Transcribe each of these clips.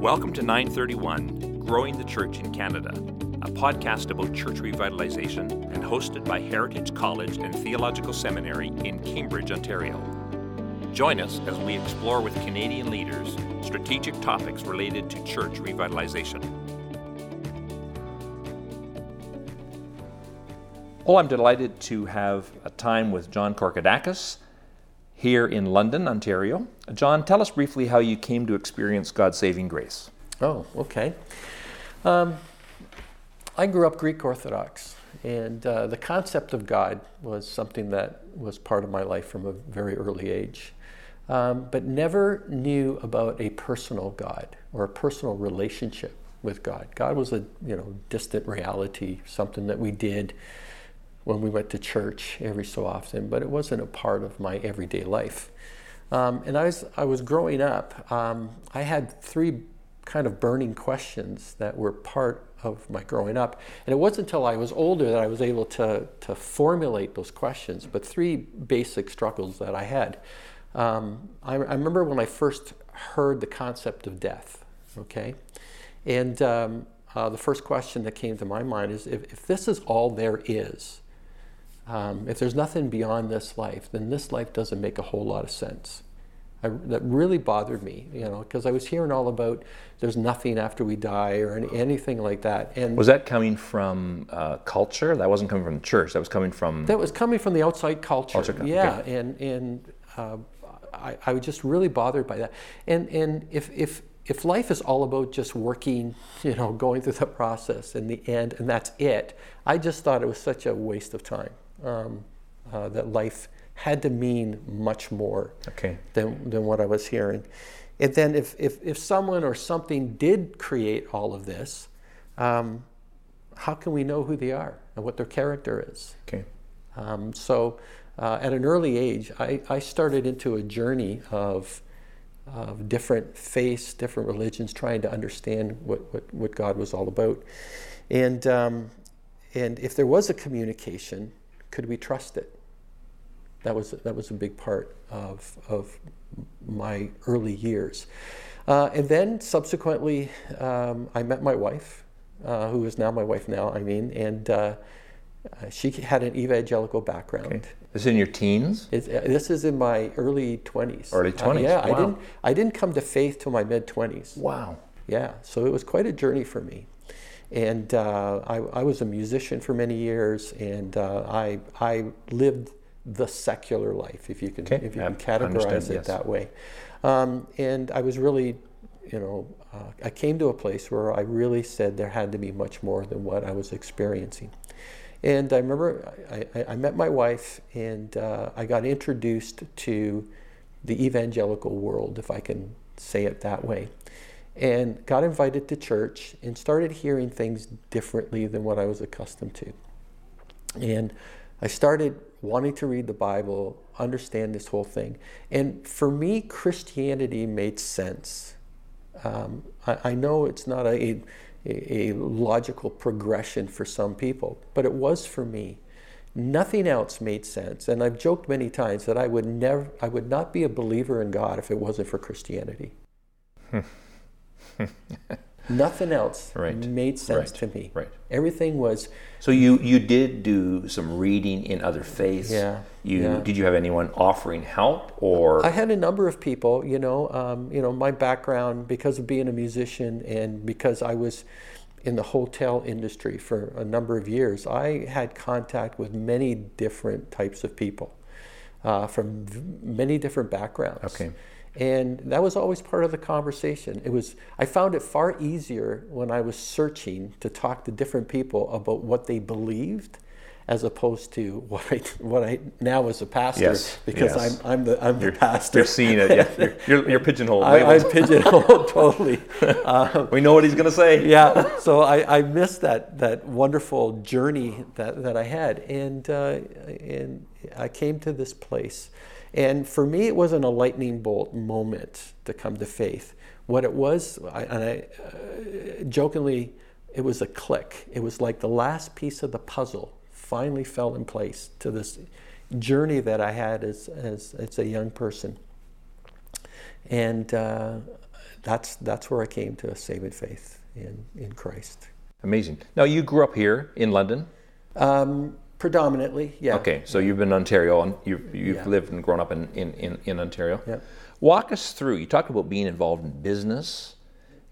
Welcome to 931, Growing the Church in Canada, a podcast about church revitalization and hosted by Heritage College and Theological Seminary in Cambridge, Ontario. Join us as we explore with Canadian leaders strategic topics related to church revitalization. Well, I'm delighted to have a time with John Korkadakis here in London, Ontario. John, tell us briefly how you came to experience God's saving grace. Oh, okay. I grew up Greek Orthodox, and the concept of God was something that was part of my life from a very early age, but never knew about a personal God or a personal relationship with God. God was a distant reality, something that we did when we went to church every so often, but it wasn't a part of my everyday life. And I was growing up, I had three kind of burning questions that were part of my growing up. And it wasn't until I was older that I was able to formulate those questions, but three basic struggles that I had. I remember when I first heard the concept of death, okay? And the first question that came to my mind is, if this is all there is, if there's nothing beyond this life, then this life doesn't make a whole lot of sense. That really bothered me, because I was hearing all about there's nothing after we die or anything like that. And was that coming from culture? That wasn't coming from the church. That was coming from... That was coming from the outside culture. Yeah, okay. I was just really bothered by that. And if life is all about just working, going through the process in the end, and that's it, I just thought it was such a waste of time, that life had to mean much more than what I was hearing. And then if someone or something did create all of this, how can we know who they are and what their character is? Okay. So at an early age, I started into a journey of different faiths, different religions, trying to understand what God was all about. And if there was a communication, could we trust it? That was a big part of my early years. And then subsequently, I met my wife, who is now my wife now, and she had an evangelical background. Okay. This is in your teens? This is in my early 20s. Early 20s, wow. I didn't come to faith till my mid-20s. Wow. Yeah, so it was quite a journey for me. And I was a musician for many years, and I lived the secular life, if you can categorize it that way. And I was really, I came to a place where I really said there had to be much more than what I was experiencing. And I remember I met my wife, and I got introduced to the evangelical world, if I can say it that way, and got invited to church and started hearing things differently than what I was accustomed to. And I started wanting to read the Bible, understand this whole thing. And for me, Christianity made sense. I know it's not a logical progression for some people, but it was for me. Nothing else made sense. And I've joked many times that I would not be a believer in God if it wasn't for Christianity. Nothing else made sense to me. Right. Everything was... So you did do some reading in other faiths. Yeah. Did you have anyone offering help, or... I had a number of people, my background, because of being a musician and because I was in the hotel industry for a number of years, I had contact with many different types of people from many different backgrounds. Okay. And that was always part of the conversation. I found it far easier when I was searching to talk to different people about what they believed, as opposed to what I now as a pastor, because I'm the pastor. You're seeing it. Yeah. You're pigeonholed. I'm pigeonholed totally. We know what he's going to say. Yeah. So I missed that wonderful journey that I had, and I came to this place. And for me, it wasn't a lightning bolt moment to come to faith. What it was, I jokingly, it was a click. It was like the last piece of the puzzle finally fell in place to this journey that I had as a young person. And that's where I came to a saving faith in Christ. Amazing. Now, you grew up here in London? Predominantly, yeah. Okay, so you've been in Ontario, and you've lived and grown up in Ontario. Yeah. Walk us through, you talked about being involved in business,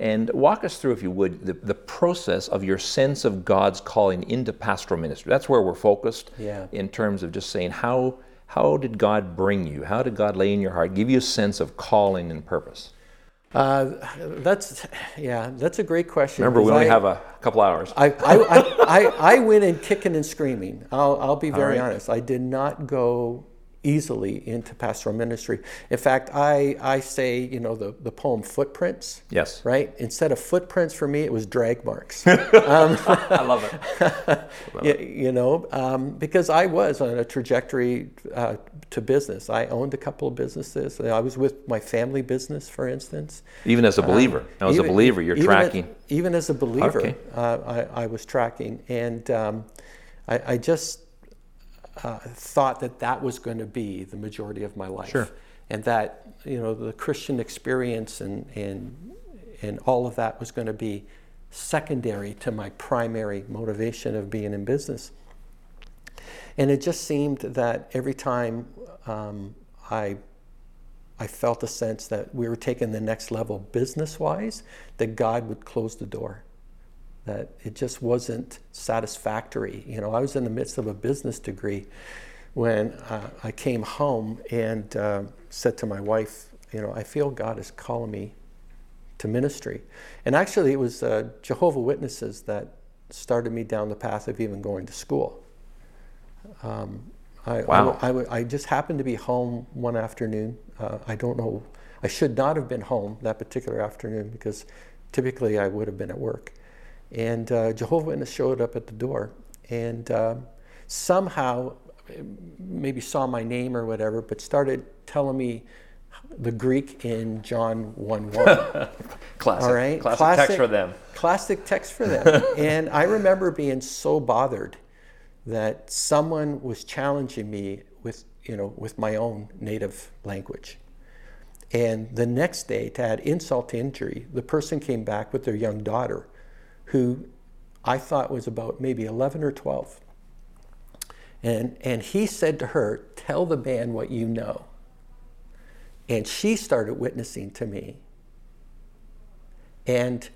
and walk us through, if you would, the process of your sense of God's calling into pastoral ministry. That's where we're focused in terms of just saying, how did God bring you? How did God lay in your heart, give you a sense of calling and purpose? That's a great question. Remember, we only have a couple hours. I went in kicking and screaming. I'll be very honest. I did not go easily into pastoral ministry. In fact, I say, the poem Footprints. Yes. Right? Instead of footprints for me, it was drag marks. I love it. Because I was on a trajectory to business. I owned a couple of businesses. I was with my family business, for instance. Even as a believer. A believer, you're tracking. Even as a believer, okay. I was tracking. And I just... thought that was going to be the majority of my life. Sure. And that, the Christian experience and all of that was going to be secondary to my primary motivation of being in business. And it just seemed that every time I felt a sense that we were taking the next level business-wise, that God would close the door. That it just wasn't satisfactory. I was in the midst of a business degree when I came home and said to my wife, I feel God is calling me to ministry. And actually it was Jehovah's Witnesses that started me down the path of even going to school. I just happened to be home one afternoon. I should not have been home that particular afternoon because typically I would have been at work. And Jehovah's Witness showed up at the door and somehow maybe saw my name or whatever, but started telling me the Greek in John 1:1. Classic. All right? Classic text for them. Classic text for them. And I remember being so bothered that someone was challenging me with my own native language. And the next day, to add insult to injury, the person came back with their young daughter, who I thought was about maybe 11 or 12. And he said to her, "Tell the man what you know." And she started witnessing to me. And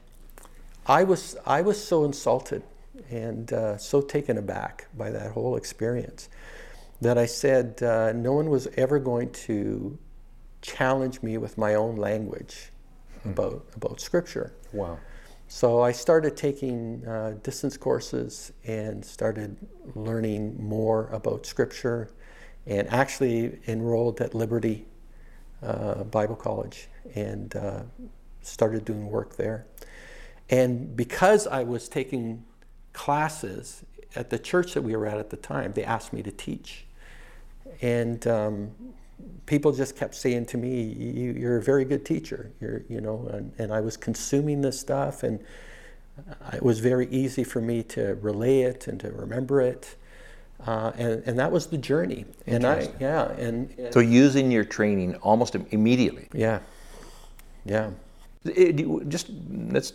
I was so insulted and so taken aback by that whole experience that I said no one was ever going to challenge me with my own language about Scripture. Wow. So I started taking distance courses and started learning more about Scripture, and actually enrolled at Liberty Bible College and started doing work there. And because I was taking classes at the church that we were at the time, they asked me to teach. And people just kept saying to me, "You're a very good teacher." And I was consuming this stuff, and it was very easy for me to relay it and to remember it, and that was the journey. And so using your training almost immediately. Yeah, yeah. Let's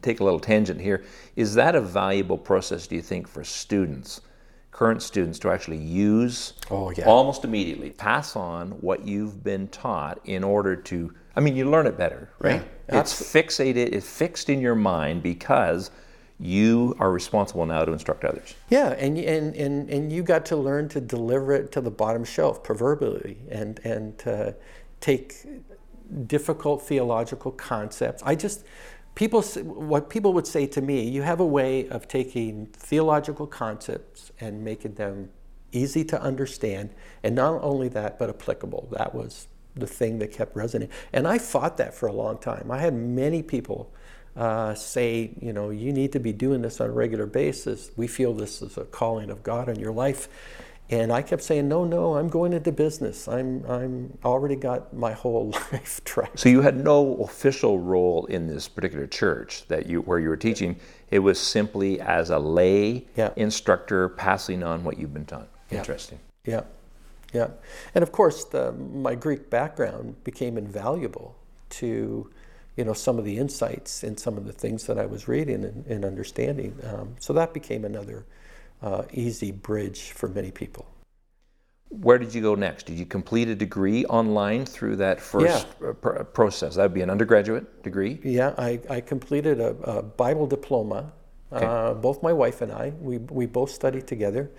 take a little tangent here. Is that a valuable process, do you think, for students? Current students to actually use almost immediately, pass on what you've been taught in order to, you learn it better, right? Yeah, it's fixed in your mind because you are responsible now to instruct others. Yeah, and you got to learn to deliver it to the bottom shelf, proverbially, and take difficult theological concepts. What people would say to me, you have a way of taking theological concepts and making them easy to understand, and not only that, but applicable. That was the thing that kept resonating. And I fought that for a long time. I had many people say, you need to be doing this on a regular basis. We feel this is a calling of God in your life. And I kept saying, no, I'm going into business. I'm already got my whole life tracked. So you had no official role in this particular church where you were teaching. It was simply as a lay instructor passing on what you've been taught. Yeah. Interesting. Yeah, yeah. And of course, my Greek background became invaluable to you know, some of the insights and some of the things that I was reading and understanding. So that became another easy bridge for many people. Where did you go next? Did you complete a degree online through that first process? That would be an undergraduate degree? Yeah, I completed a Bible diploma. Okay. Both my wife and I, we both studied together.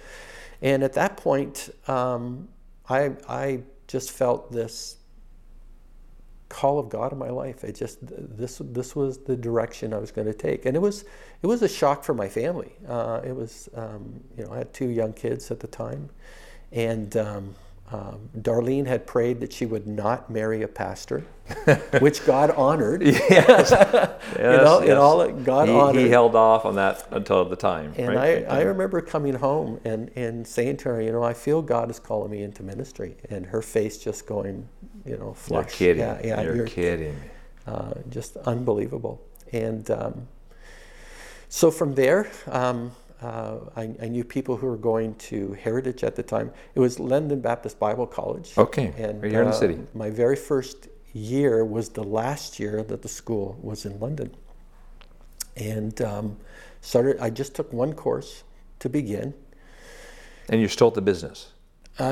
And at that point, I just felt this call of God in my life. It just, this was the direction I was going to take, and it was a shock for my family. It was, you know, I had 2 young kids at the time, and Darlene had prayed that she would not marry a pastor, which God honored. He held off on that until the time. And right? I remember coming home and saying to her, you know, I feel God is calling me into ministry, and her face just going, you know, flush. You're kidding. Yeah, you're kidding. Just unbelievable. And so from there, I knew people who were going to Heritage at the time. It was London Baptist Bible College. Okay, and, right here in the city. My very first year was the last year that the school was in London. And I just took one course to begin. And you're still at the business?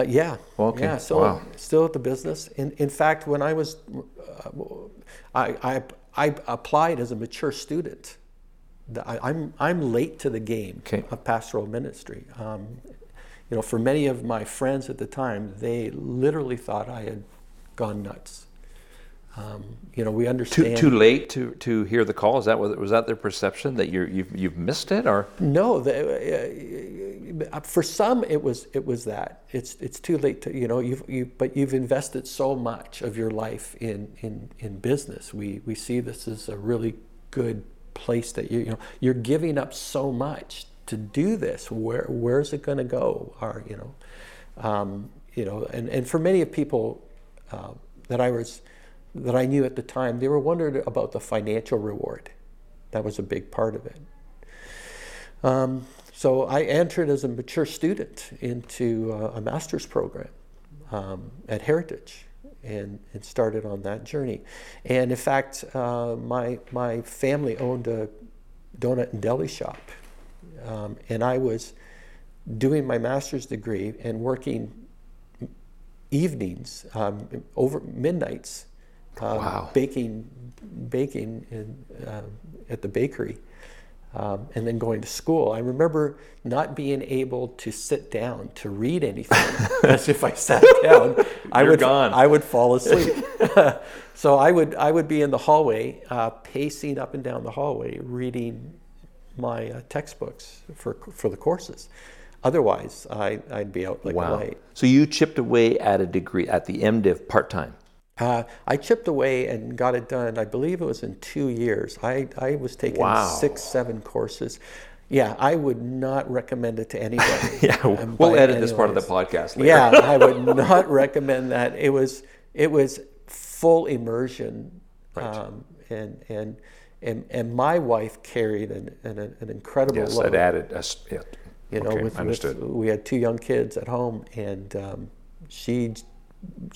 Yeah. Okay. Yeah, so wow. Still at the business. In fact, when I was, I applied as a mature student. I'm late to the game of pastoral ministry. You know, for many of my friends at the time, they literally thought I had gone nuts. You know, we understand too late to hear the call. Is that was that their perception that you've missed it, or no? For some, it was that it's too late to, you know, but you've invested so much of your life in business. We see this as a really good place that you're giving up so much to do this. Where's it going to go? Or and for many of people that I knew at the time, they were wondering about the financial reward. That was a big part of it. So I entered as a mature student into a master's program at Heritage, and started on that journey. And in fact, my family owned a donut and deli shop, and I was doing my master's degree and working evenings, over midnights. Wow. Baking at the bakery, and then going to school. I remember not being able to sit down to read anything. As if I sat down, I would fall asleep. So I would be in the hallway, pacing up and down the hallway, reading my textbooks for the courses. Otherwise, I'd be out like a light. So you chipped away at a degree at the MDiv part time. I chipped away and got it done. I believe it was in 2 years. I was taking 6-7 courses. Yeah, I would not recommend it to anybody. We'll edit this part of the podcast later. Yeah, I would not recommend that. It was full immersion, right. and my wife carried an incredible load. Yes, that added us. Yeah. We had 2 young kids at home, and she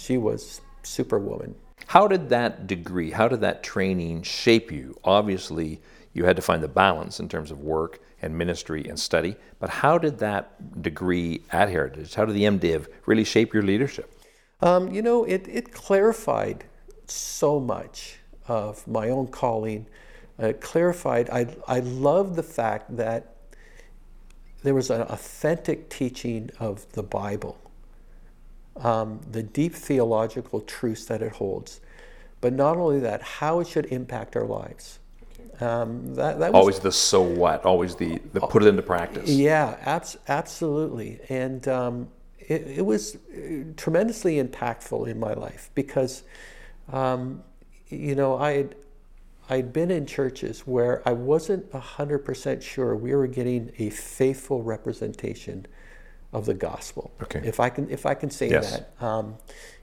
was superwoman. How did that training shape you? Obviously, you had to find the balance in terms of work and ministry and study, but how did that degree at Heritage, how did the MDiv really shape your leadership? You know, it clarified so much of my own calling. I love the fact that there was an authentic teaching of the Bible. The deep theological truths that it holds, but not only that, how it should impact our lives. That was always the so what, always the put it into practice. Yeah, absolutely, and it was tremendously impactful in my life because, you know, I'd been in churches where I wasn't 100% sure we were getting a faithful representation of the gospel, if I can say that.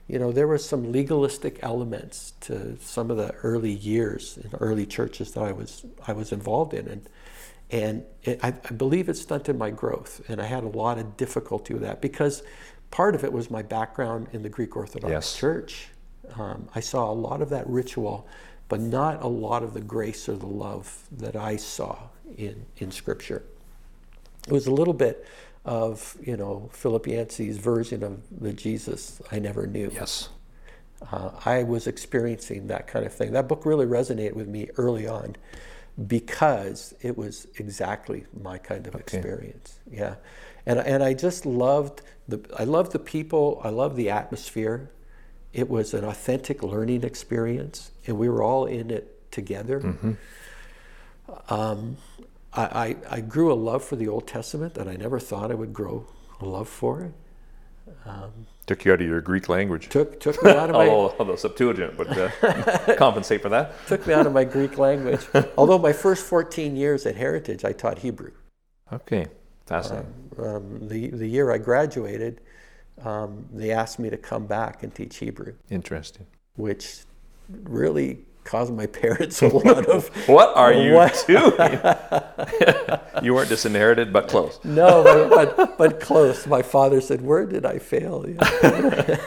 You know, there were some legalistic elements to some of the early years in early churches that I was involved in, and I believe it stunted my growth, and I had a lot of difficulty with that because part of it was my background in the Greek Orthodox Church. I saw a lot of that ritual, but not a lot of the grace or the love that I saw in Scripture. It was a little bit of, you know, Philip Yancey's version of the Jesus I never knew. Yes. I was experiencing that kind of thing. That book really resonated with me early on because it was exactly my kind of experience. Yeah. And I just loved I loved the people, I loved the atmosphere. It was an authentic learning experience, and we were all in it together. Mm-hmm. I grew a love for the Old Testament that I never thought I would grow a love for it. Took you out of your Greek language. Took me out of my... although Septuagint would compensate for that. Took me out of my Greek language. Although my first 14 years at Heritage, I taught Hebrew. Okay, fascinating. The year I graduated, they asked me to come back and teach Hebrew. Interesting. Which really caused my parents a lot of... What are you doing? You weren't disinherited, but close. No, but close. My father said, where did I fail? Yeah.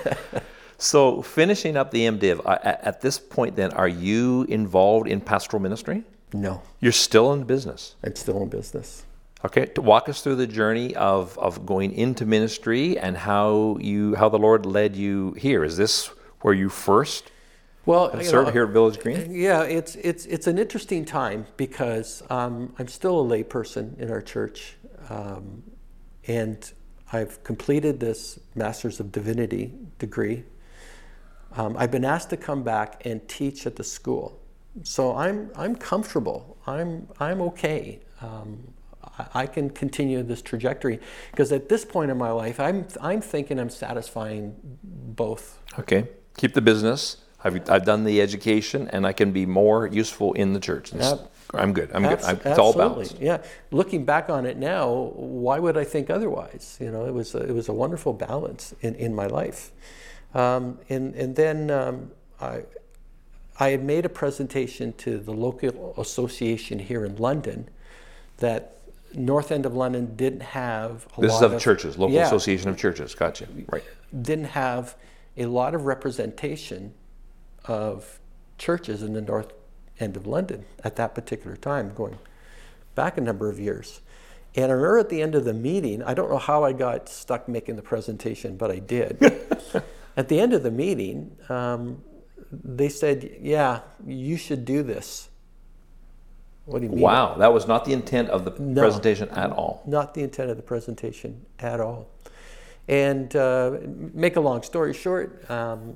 So finishing up the MDiv, at this point then, are you involved in pastoral ministry? No. You're still in business? I'm still in business. Okay, to walk us through the journey of going into ministry and how the Lord led you here. Is this where you first served here at Village Green? Yeah, it's an interesting time because I'm still a layperson in our church, and I've completed this Master's of Divinity degree. I've been asked to come back and teach at the school, so I'm comfortable. I'm okay. I can continue this trajectory because at this point in my life, I'm thinking I'm satisfying both. Okay, keep the business. I've done the education, and I can be more useful in the church. I'm good. I'm good. It's all balanced. Yeah. Looking back on it now, why would I think otherwise? You know, it was a wonderful balance in my life, and then I had made a presentation to the local association here in London that North End of London didn't have a lot of... This is of churches, local association of churches, gotcha, right. Didn't have a lot of representation of churches in the North End of London at that particular time, going back a number of years. And I remember at the end of the meeting, I don't know how I got stuck making the presentation, but I did. At the end of the meeting, they said, yeah, you should do this. What do you mean? Wow, that was not the intent of the presentation at all. Not the intent of the presentation at all. And make a long story short,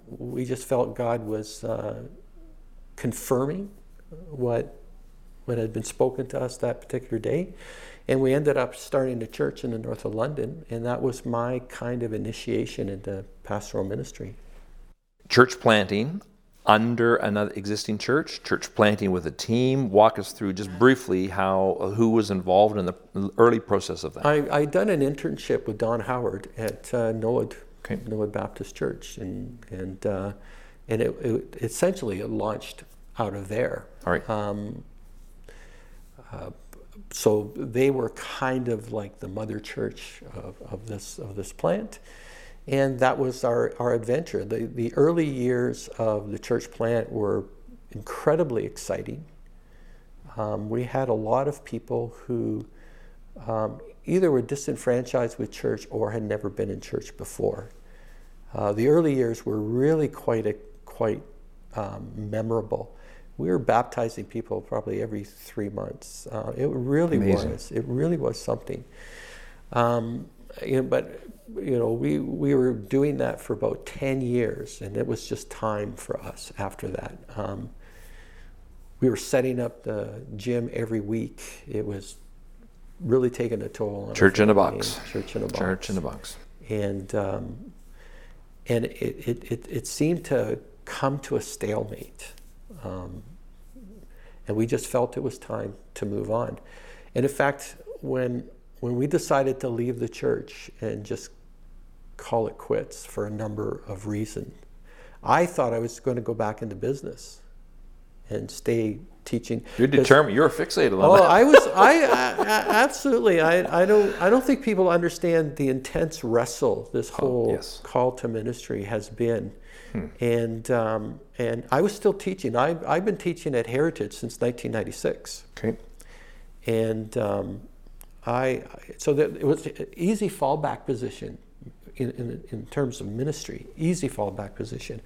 we just felt God was confirming what had been spoken to us that particular day. And we ended up starting a church in the north of London, and that was my kind of initiation into pastoral ministry. Church planting under another existing church, church planting with a team. Walk us through just briefly who was involved in the early process of that. I'd done an internship with Don Howard at Noad Baptist Church, and it essentially it launched out of there. All right. So they were kind of like the mother church of this plant. And that was our adventure. The early years of the church plant were incredibly exciting. We had a lot of people who either were disenfranchised with church or had never been in church before. The early years were really quite memorable. We were baptizing people probably every 3 months. It really Amazing. Was. It really was something. We were doing that for about 10 years, and it was just time for us after that. We were setting up the gym every week. It was really taking a toll on Church in a box. Church in a box. And it seemed to come to a stalemate. And we just felt it was time to move on. And in fact, when we decided to leave the church and just call it quits for a number of reasons, I thought I was going to go back into business and stay teaching. You're determined. You're fixated on that. Oh, I was. Absolutely. I don't think people understand the intense wrestle this whole call to ministry has been. And I was still teaching. I've been teaching at Heritage since 1996. Okay. And so that it was an easy fallback position in terms of ministry. Easy fallback position.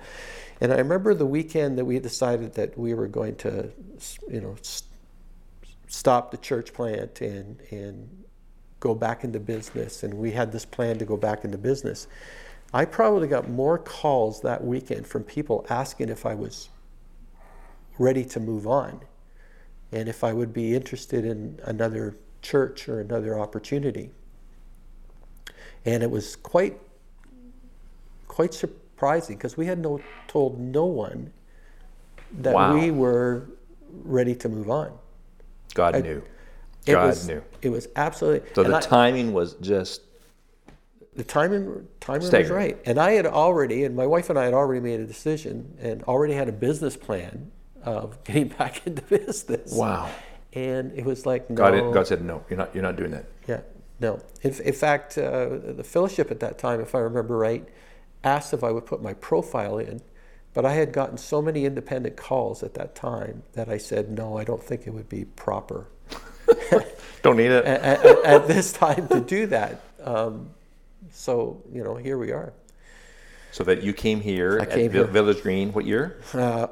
And I remember the weekend that we decided that we were going to, stop the church plant and go back into business. And we had this plan to go back into business. I probably got more calls that weekend from people asking if I was ready to move on and if I would be interested in another church or another opportunity. And it was quite surprising because we had told no one that we were ready to move on. God knew. It was absolutely. So the timing was just. The timing was right. And I had already, and my wife and I had already made a decision and already had a business plan of getting back into business. Wow. And it was like, no. God said, no, you're not doing that. Yeah, no. In fact, the fellowship at that time, if I remember right, asked if I would put my profile in. But I had gotten so many independent calls at that time that I said, no, I don't think it would be proper. Don't need it. at this time to do that. So, here we are. So that you came here at Village Green, what year? April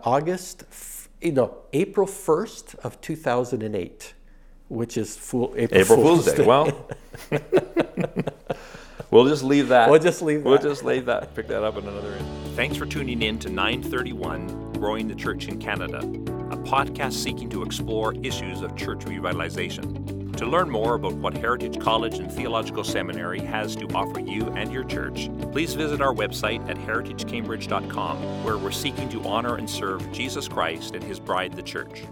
1st of 2008, which is April Fool's Day. Well, we'll just leave that. Pick that up in another end. Thanks for tuning in to 931, Growing the Church in Canada, a podcast seeking to explore issues of church revitalization. To learn more about what Heritage College and Theological Seminary has to offer you and your church, please visit our website at heritagecambridge.com, where we're seeking to honor and serve Jesus Christ and His bride, the Church.